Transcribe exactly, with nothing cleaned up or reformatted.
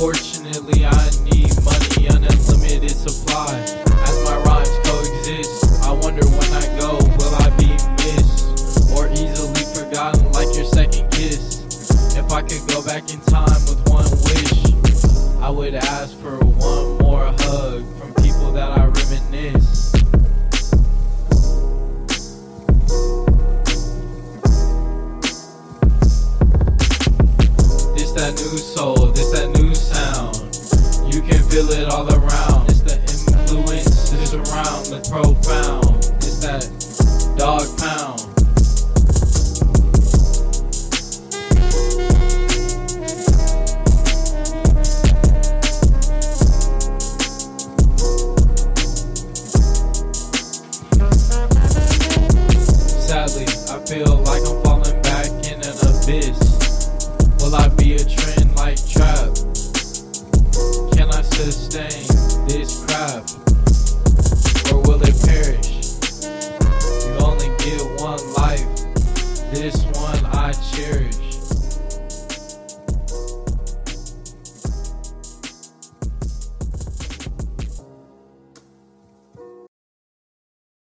Unfortunately, I need money, unlimited supply. As my rhymes coexist, I wonder when I go, will I be missed or easily forgotten like your second kiss? If I could go back in time with one wish, I would ask for one more hug from people that I reminisce. This that new soul, this that new sound. You can feel it all around. It's the influence that surrounds the profound. It's that dog pound. Sadly, I feel like I'm falling back in an abyss. Will I be a trend like trap? Can I sustain this crap? Or will it perish? You only get one life. This one I cherish.